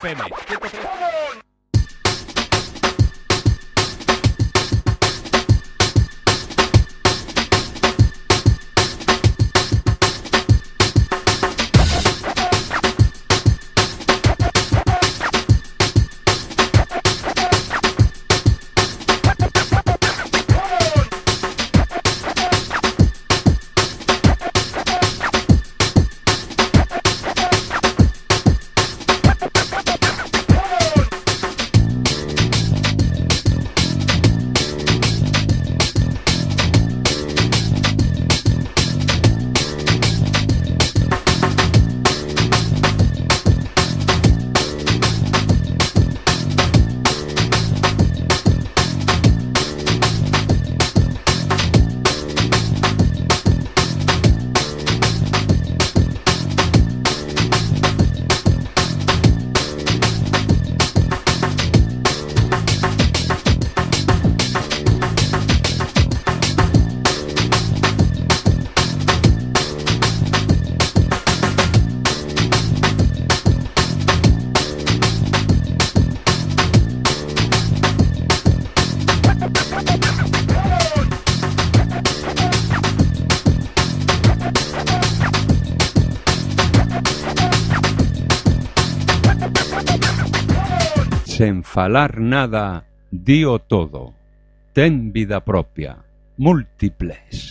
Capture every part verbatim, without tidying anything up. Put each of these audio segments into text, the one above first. F M. Sen falar nada, dio todo. Ten vida propia. Múltiples.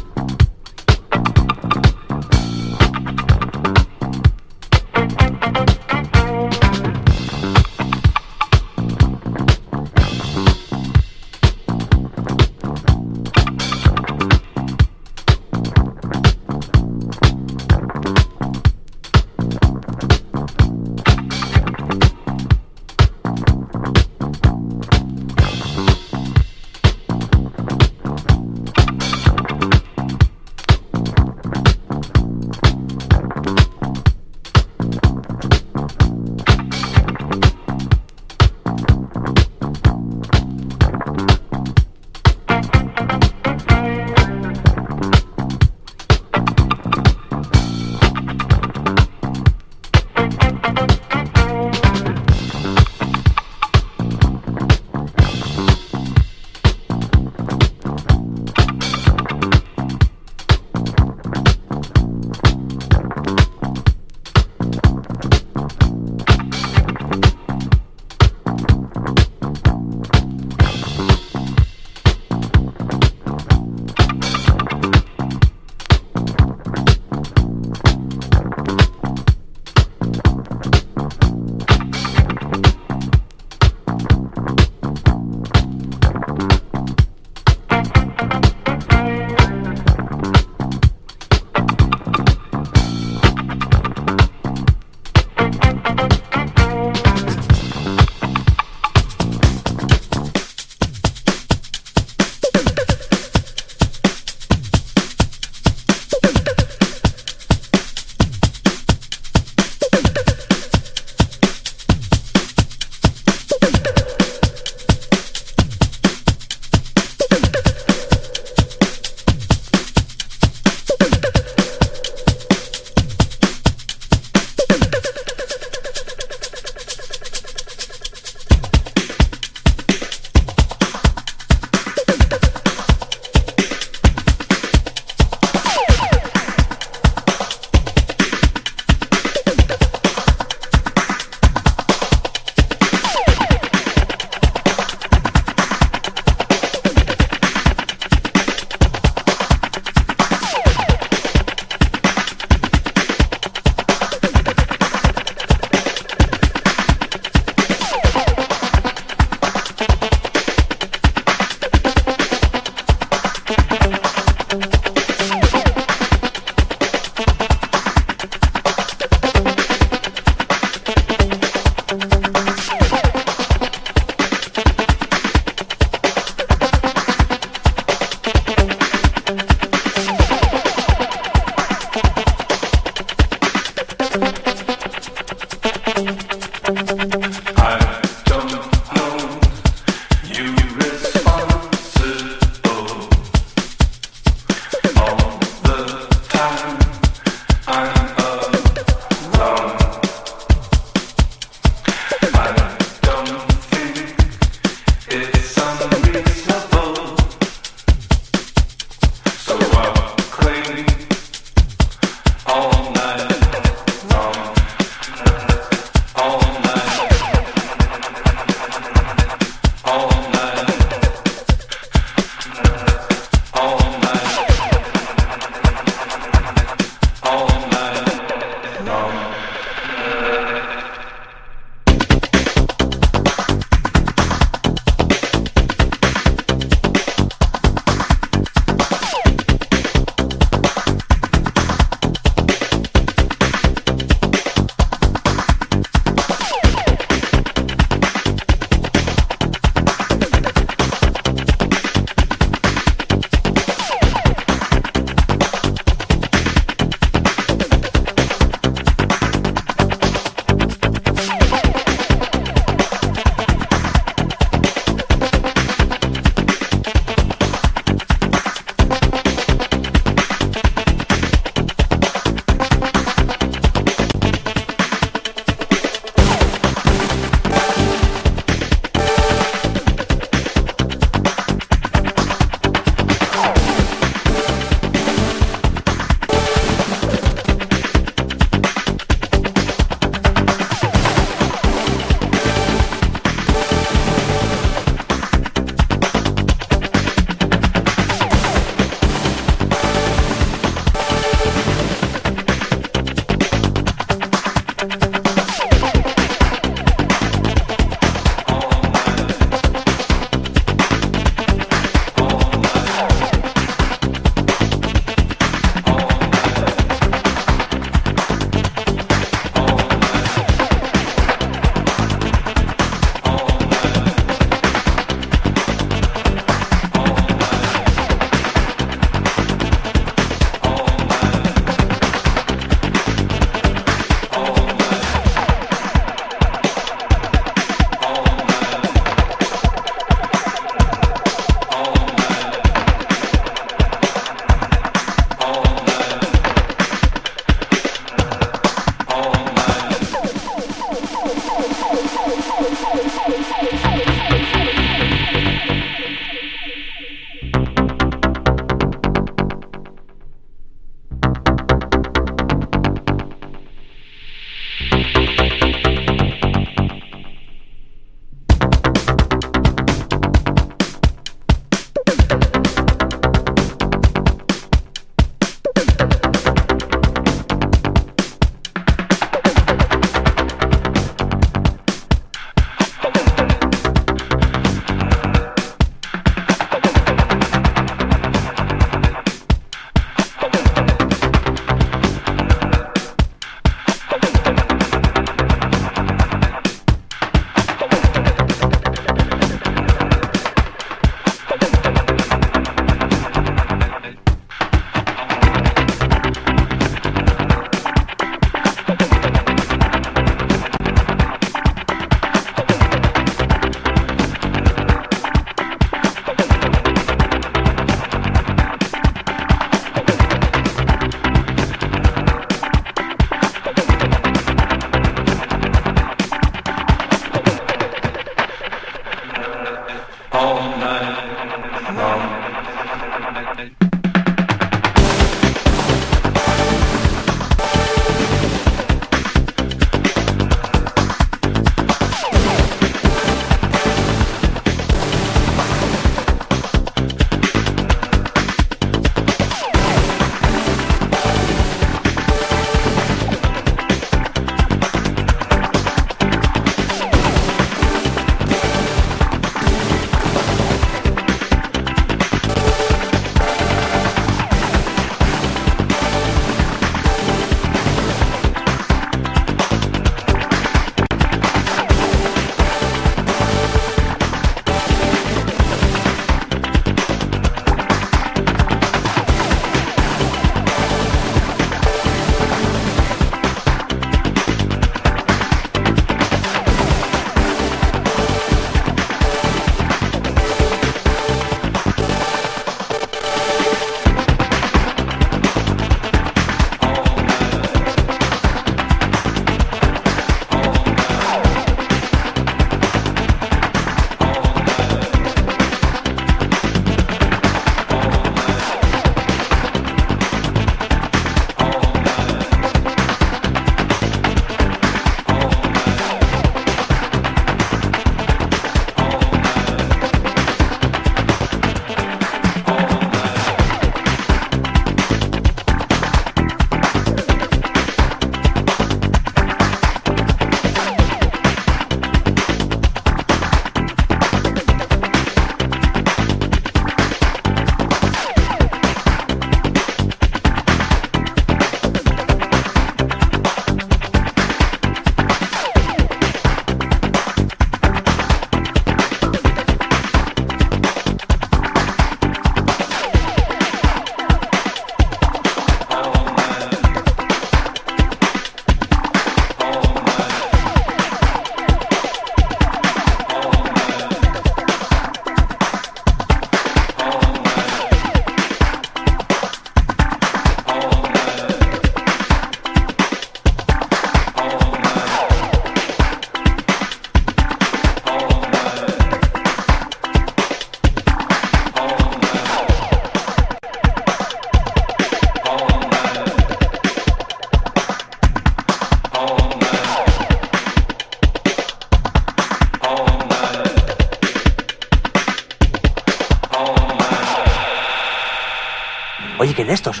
siguen estos?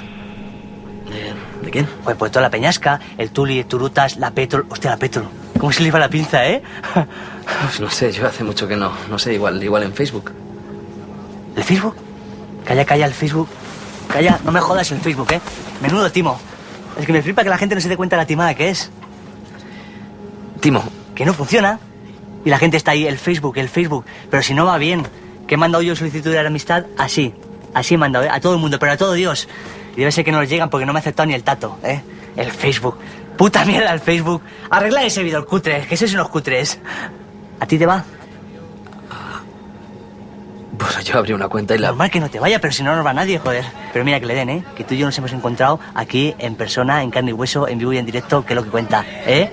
Eh, ¿De quién? Pues, pues toda la Peñasca, el Tuli, el Turutas, la Petrol... Hostia, la Petrol. ¿Cómo se le iba la pinza, eh? Pues no sé, yo hace mucho que no. No sé, igual, igual en Facebook. ¿El Facebook? Calla, calla, el Facebook. Calla, no me jodas en Facebook, eh. Menudo timo. Es que me flipa que la gente no se dé cuenta de la timada que es. Timo. Que no funciona. Y la gente está ahí, el Facebook, el Facebook. Pero si no va bien, que he mandado yo solicitud de la amistad así. Así he mandado, ¿eh? A todo el mundo, pero a todo Dios. Y debe ser que no les llegan porque no me ha aceptado ni el tato, ¿eh? El Facebook. Puta mierda el Facebook. Arregla ese video, el cutre, que sois unos cutres. ¿A ti te va? Pues yo abrí una cuenta y la... Normal que no te vaya, pero si no nos va nadie, joder. Pero mira que le den, ¿eh? Que tú y yo nos hemos encontrado aquí en persona, en carne y hueso, en vivo y en directo, que es lo que cuenta, ¿eh?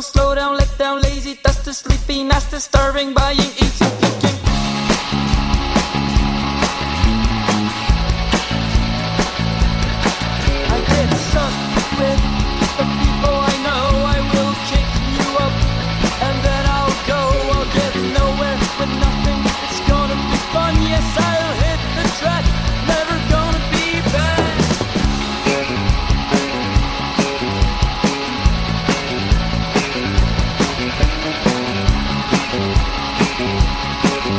Slow down, let down, lazy, dusty, sleepy, nasty, starving, buying, eating, picking. I get stuck with the people I know. I will kick you up and then I'll go. I'll get nowhere with nothing. It's gonna be fun, yes, I'll hit the track. Never gonna be back. We'll be right back.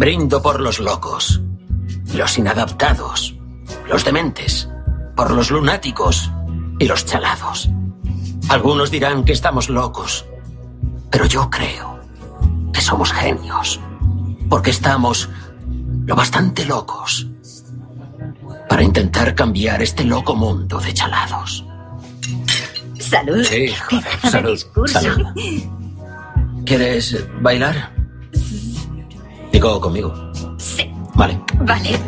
Brindo por los locos, los inadaptados, los dementes, por los lunáticos y los chalados. Algunos dirán que estamos locos, pero yo creo que somos genios, porque estamos lo bastante locos para intentar cambiar este loco mundo de chalados. Salud. Sí, joder, salud, salud. ¿Quieres bailar? Digo, conmigo. Sí. Vale. Vale.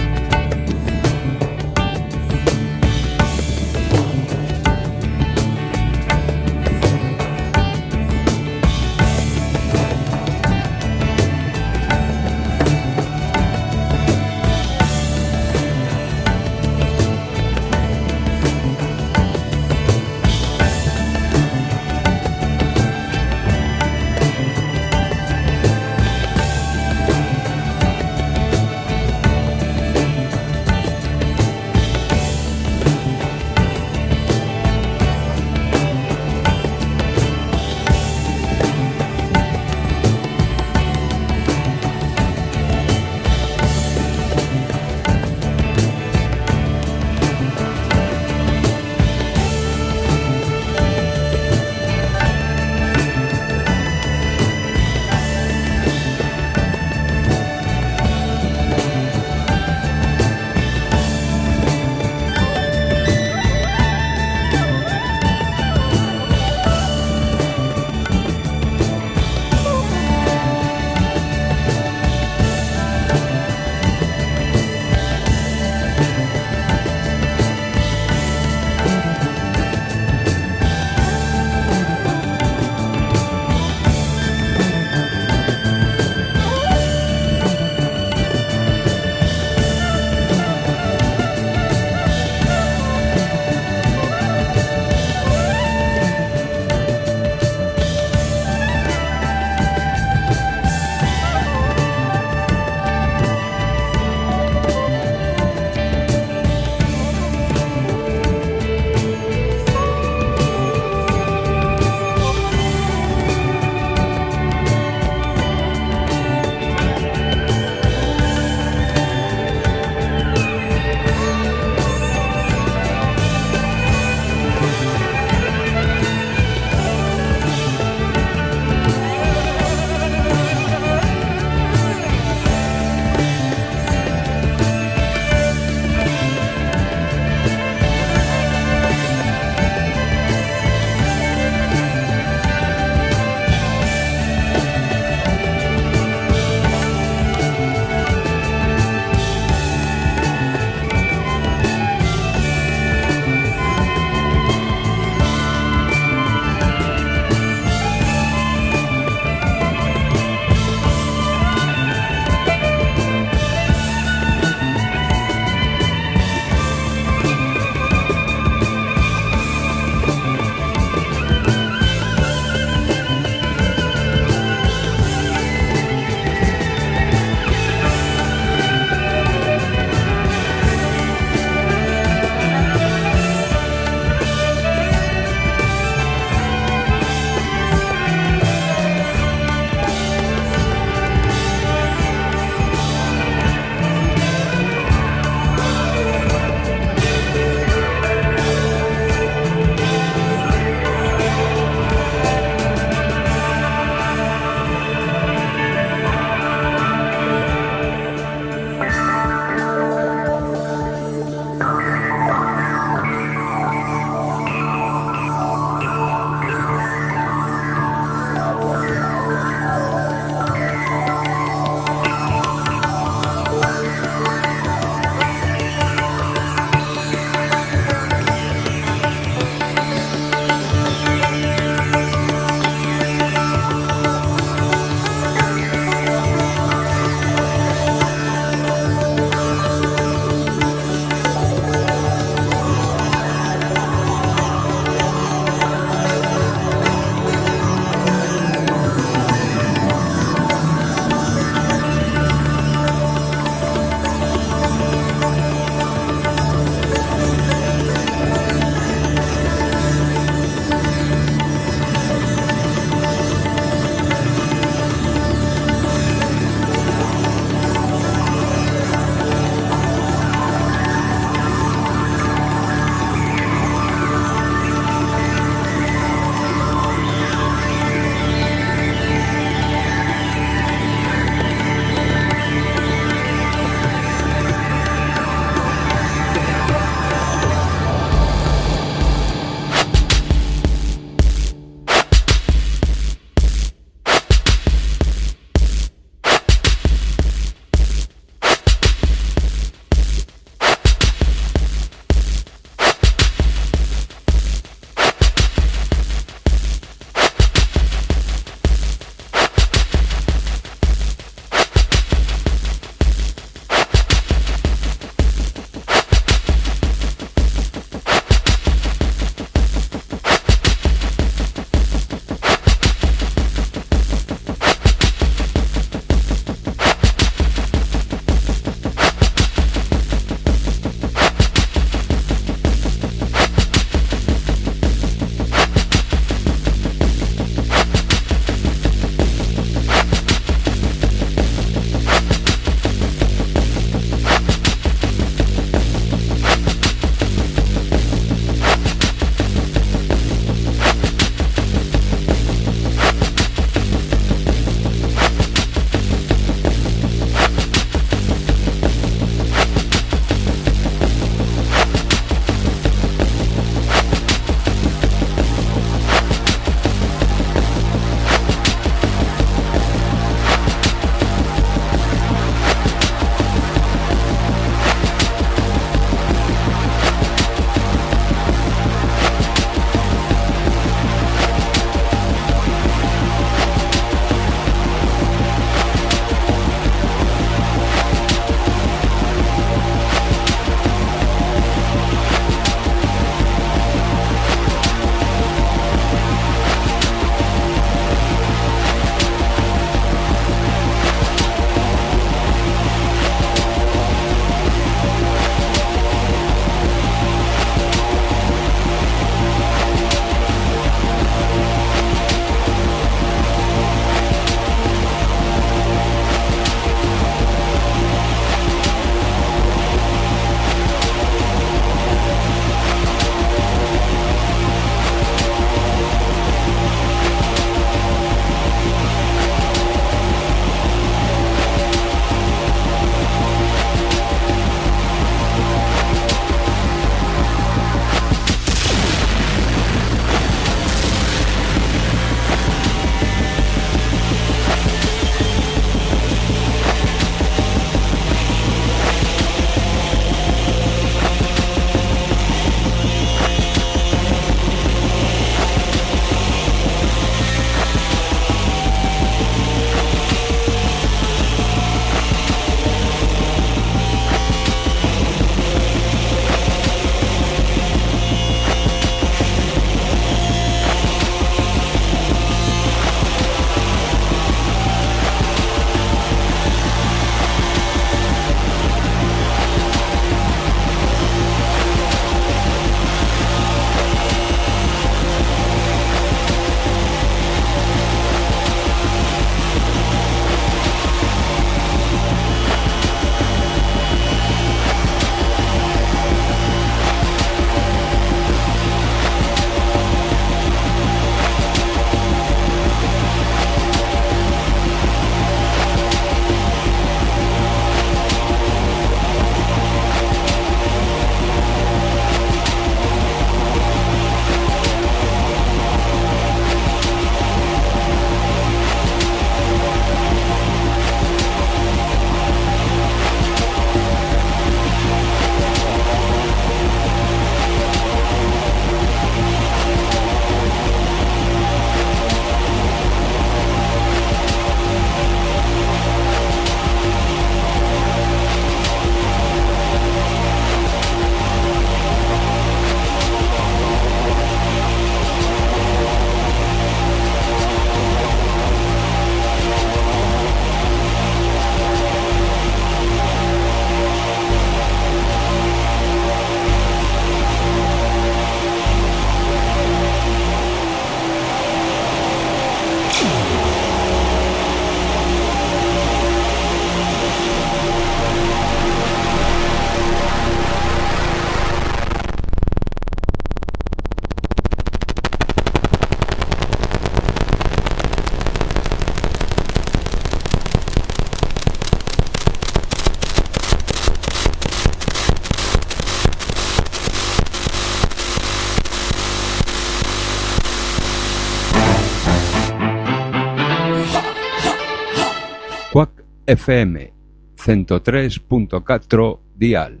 F M ciento tres punto cuatro dial.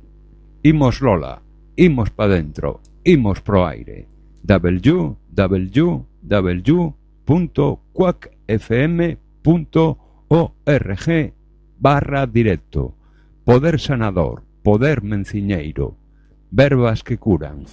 Imos Lola, imos pa dentro, imos pro aire. doble u doble u doble u punto cuac f m punto org barra directo. Poder sanador, poder menciñeiro, verbas que curan.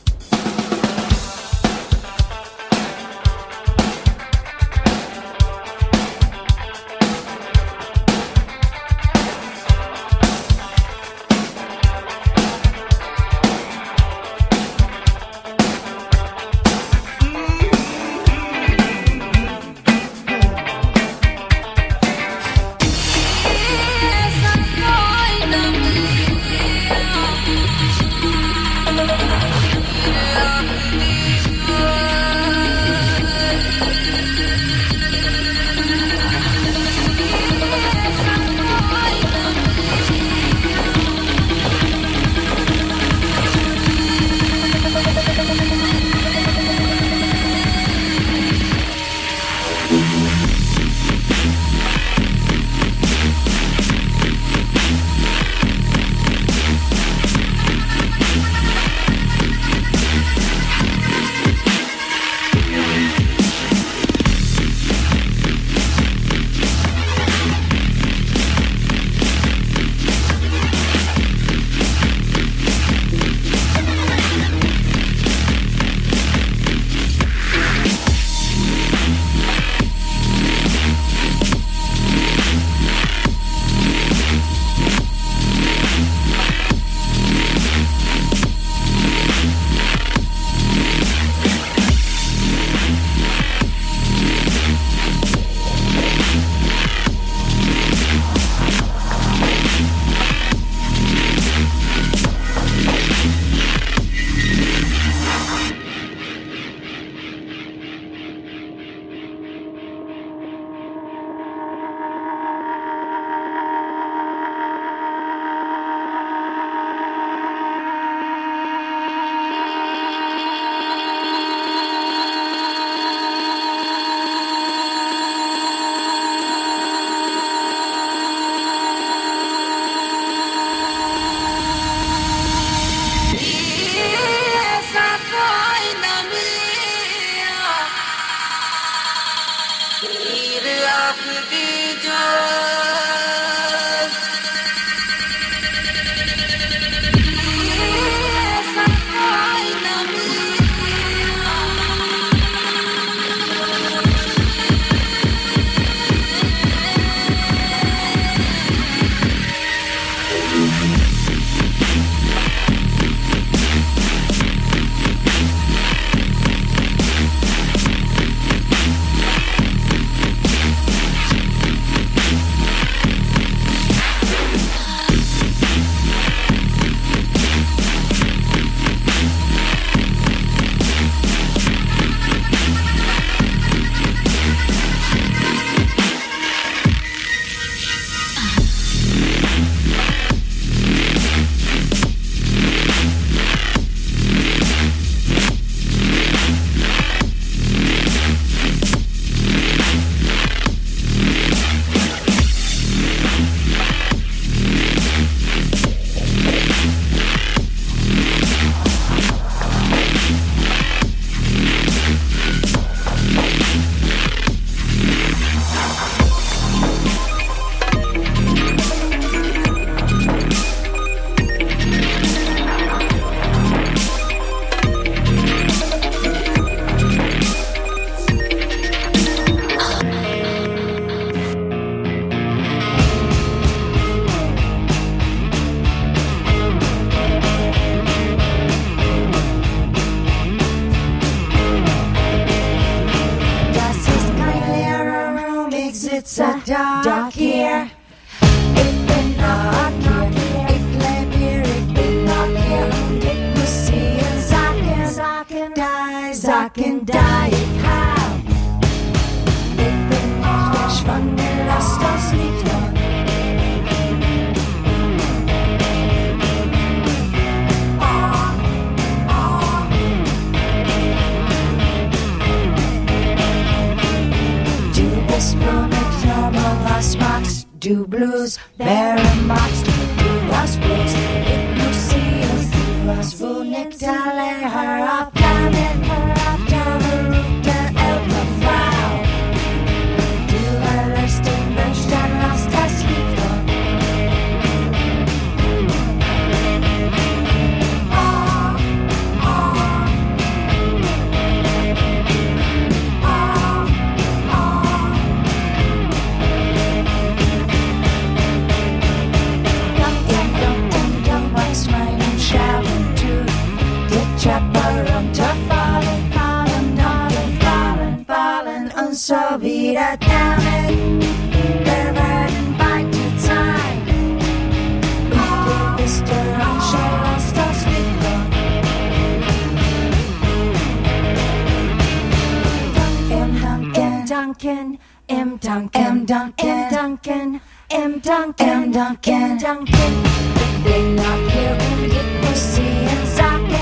Smart. blues, very much the blues blues. If you see us, you are full nectar, lay her up down and her up down the root and out the flower. Do I rest in bench and lost us so be that down it, they're riding by to time. Who did this to run, shall I start speaking? M. Duncan, M. Duncan, M. Duncan, M. Duncan, M. Duncan, M. Duncan, Duncan. They not here and get pussy and sucking.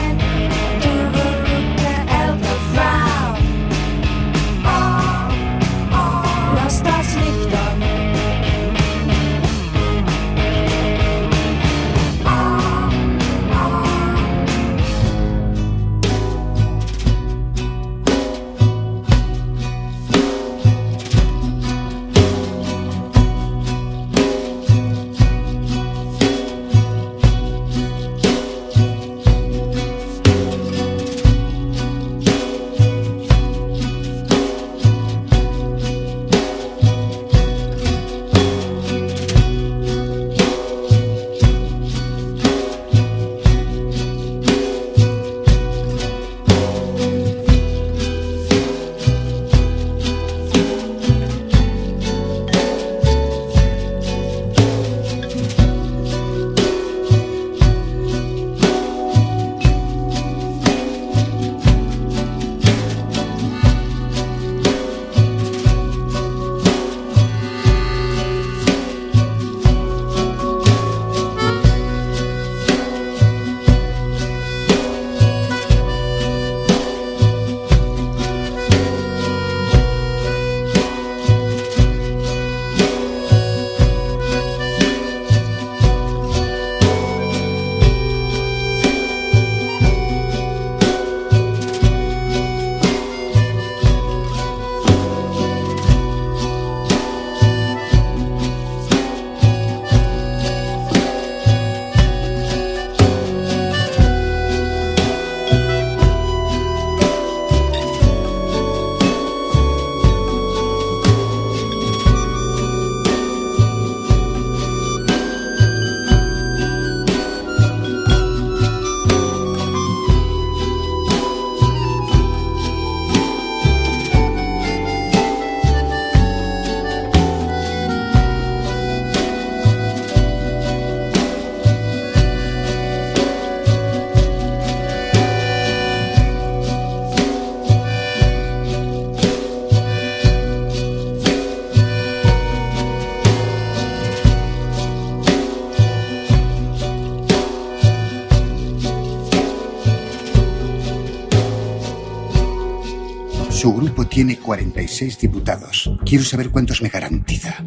Su grupo tiene cuarenta y seis diputados. Quiero saber cuántos me garantiza.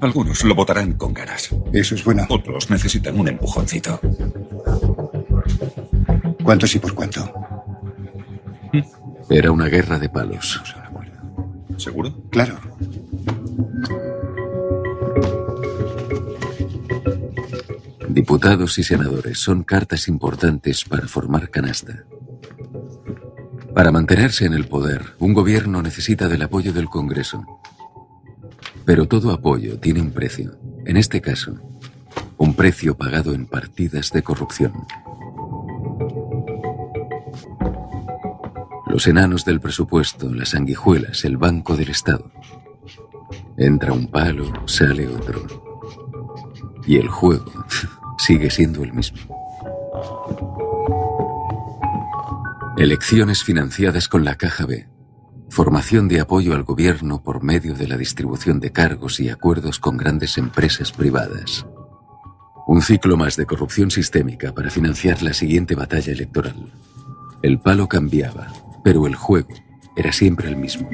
Algunos lo votarán con ganas. Eso es bueno. Otros necesitan un empujoncito. ¿Cuántos y por cuánto? Era una guerra de palos. ¿Seguro? Claro. Diputados y senadores son cartas importantes para formar canasta. Para mantenerse en el poder, un gobierno necesita del apoyo del Congreso. Pero todo apoyo tiene un precio. En este caso, un precio pagado en partidas de corrupción. Los enanos del presupuesto, las sanguijuelas, el Banco del Estado. Entra un palo, sale otro. Y el juego sigue siendo el mismo. Elecciones financiadas con la Caja B. Formación de apoyo al gobierno por medio de la distribución de cargos y acuerdos con grandes empresas privadas. Un ciclo más de corrupción sistémica para financiar la siguiente batalla electoral. El palo cambiaba, pero el juego era siempre el mismo.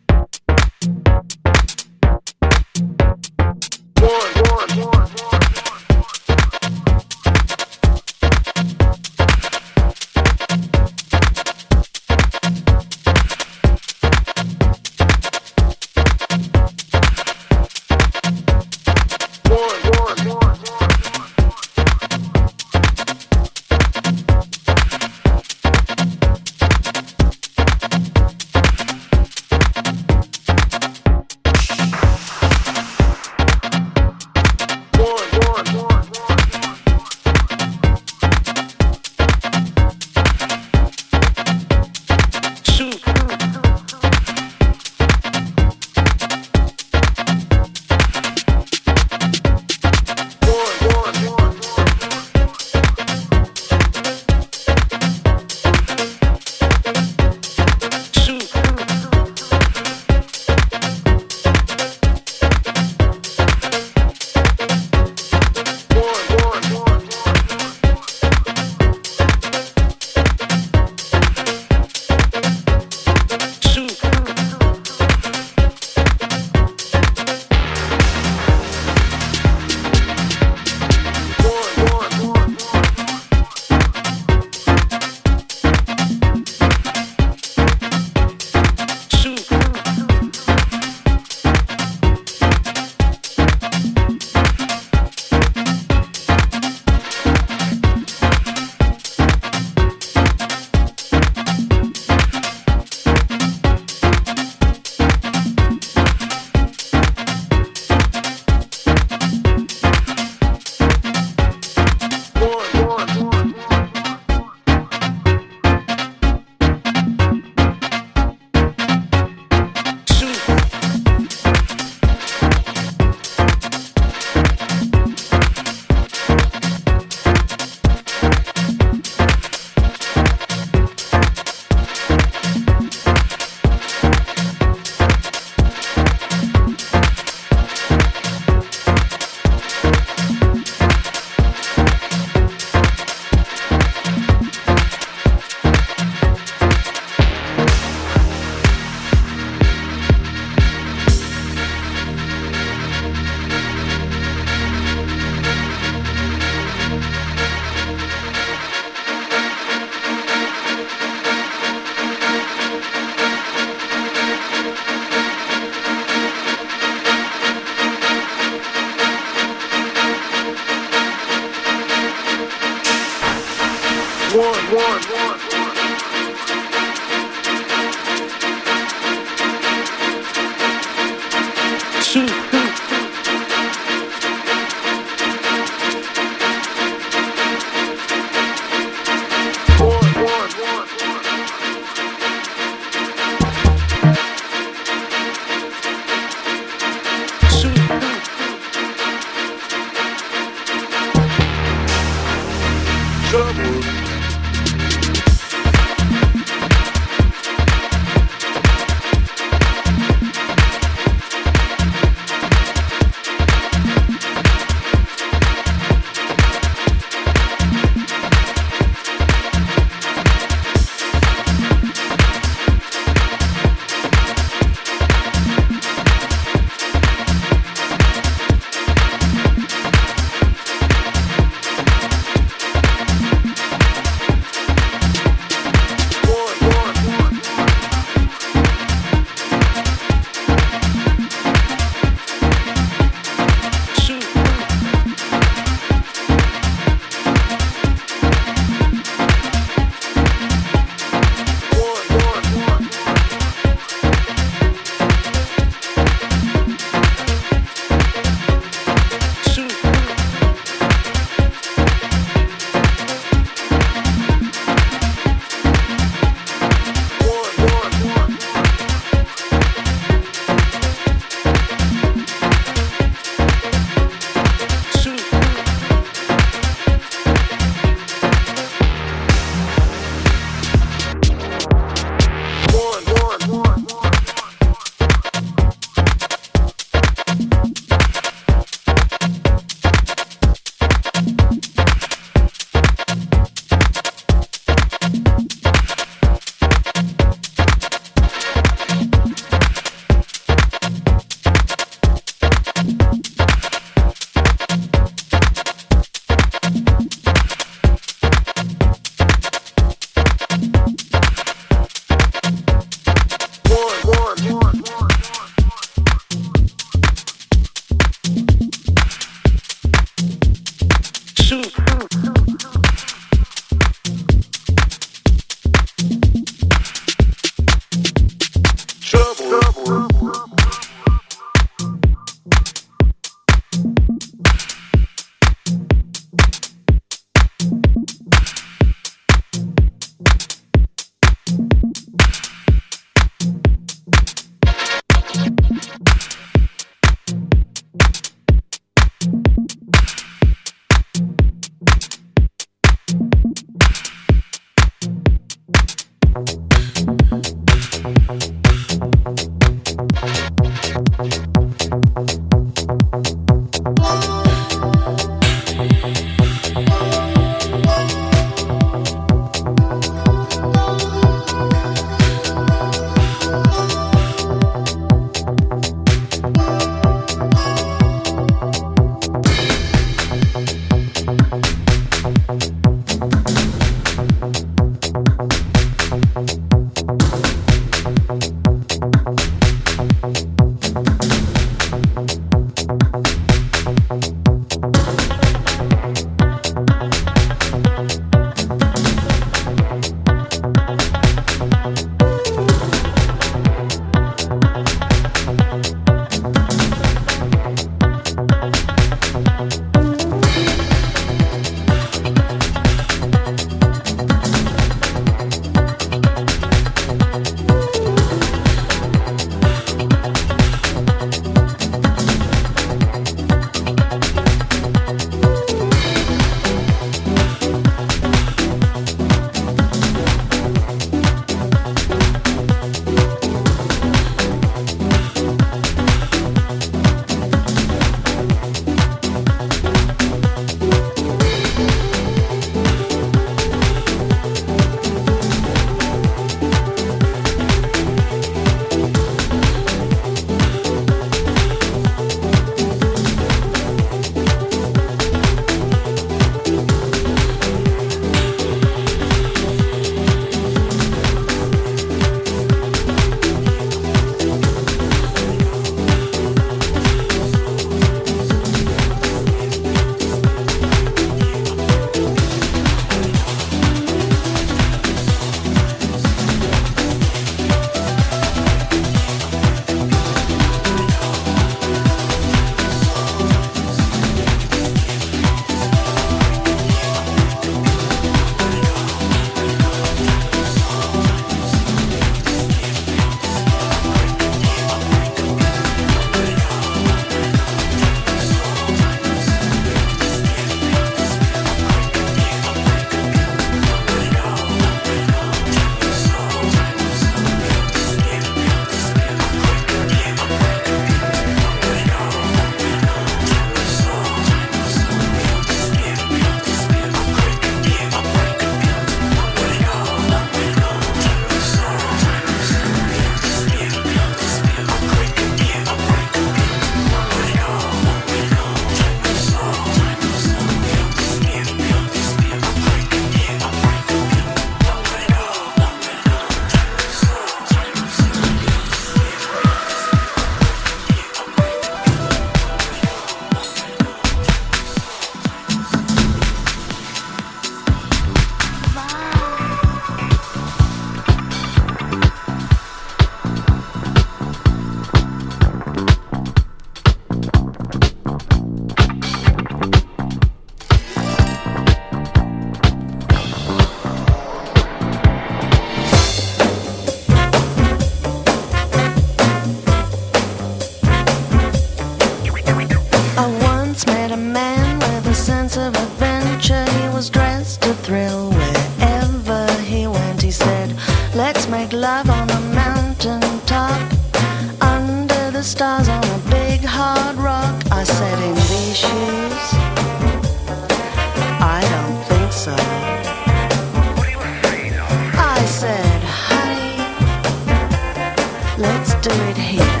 do it here.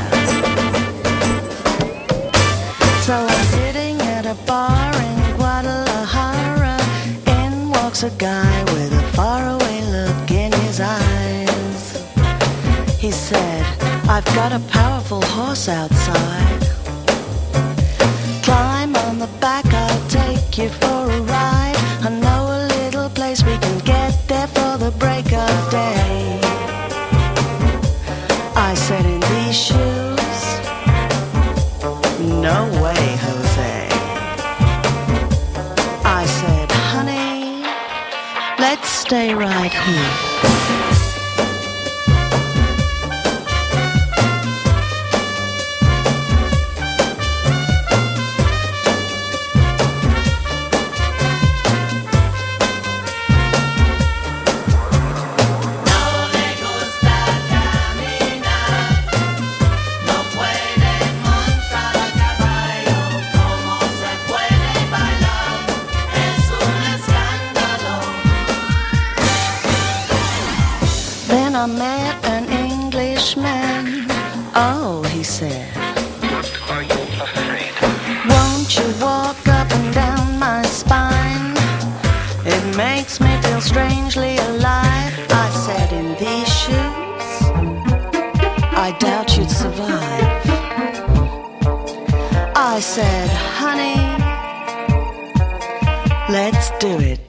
So I'm sitting at a bar in Guadalajara. In walks a guy with a faraway look in his eyes. He said, I've got a powerful horse outside. Climb on the back, I'll take you for a ride. I know a little place we can get there for the break of day. I said, in these shoes, no way, Jose. I said, honey, let's stay right here. I met an Englishman. Oh, he said, what are you afraid of? Won't you walk up and down my spine? It makes me feel strangely alive. I said, in these shoes, I doubt you'd survive. I said, honey, let's do it.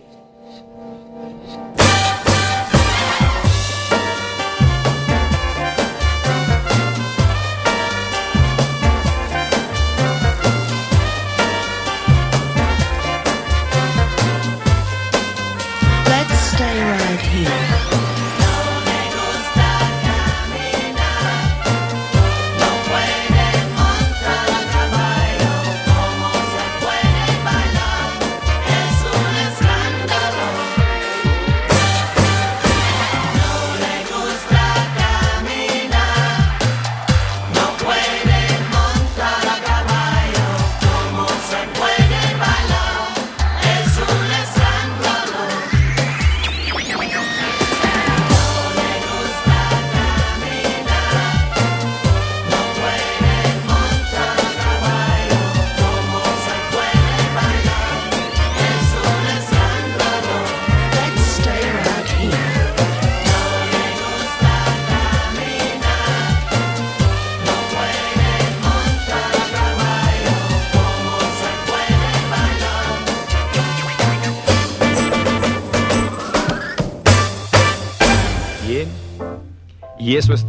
Y eso es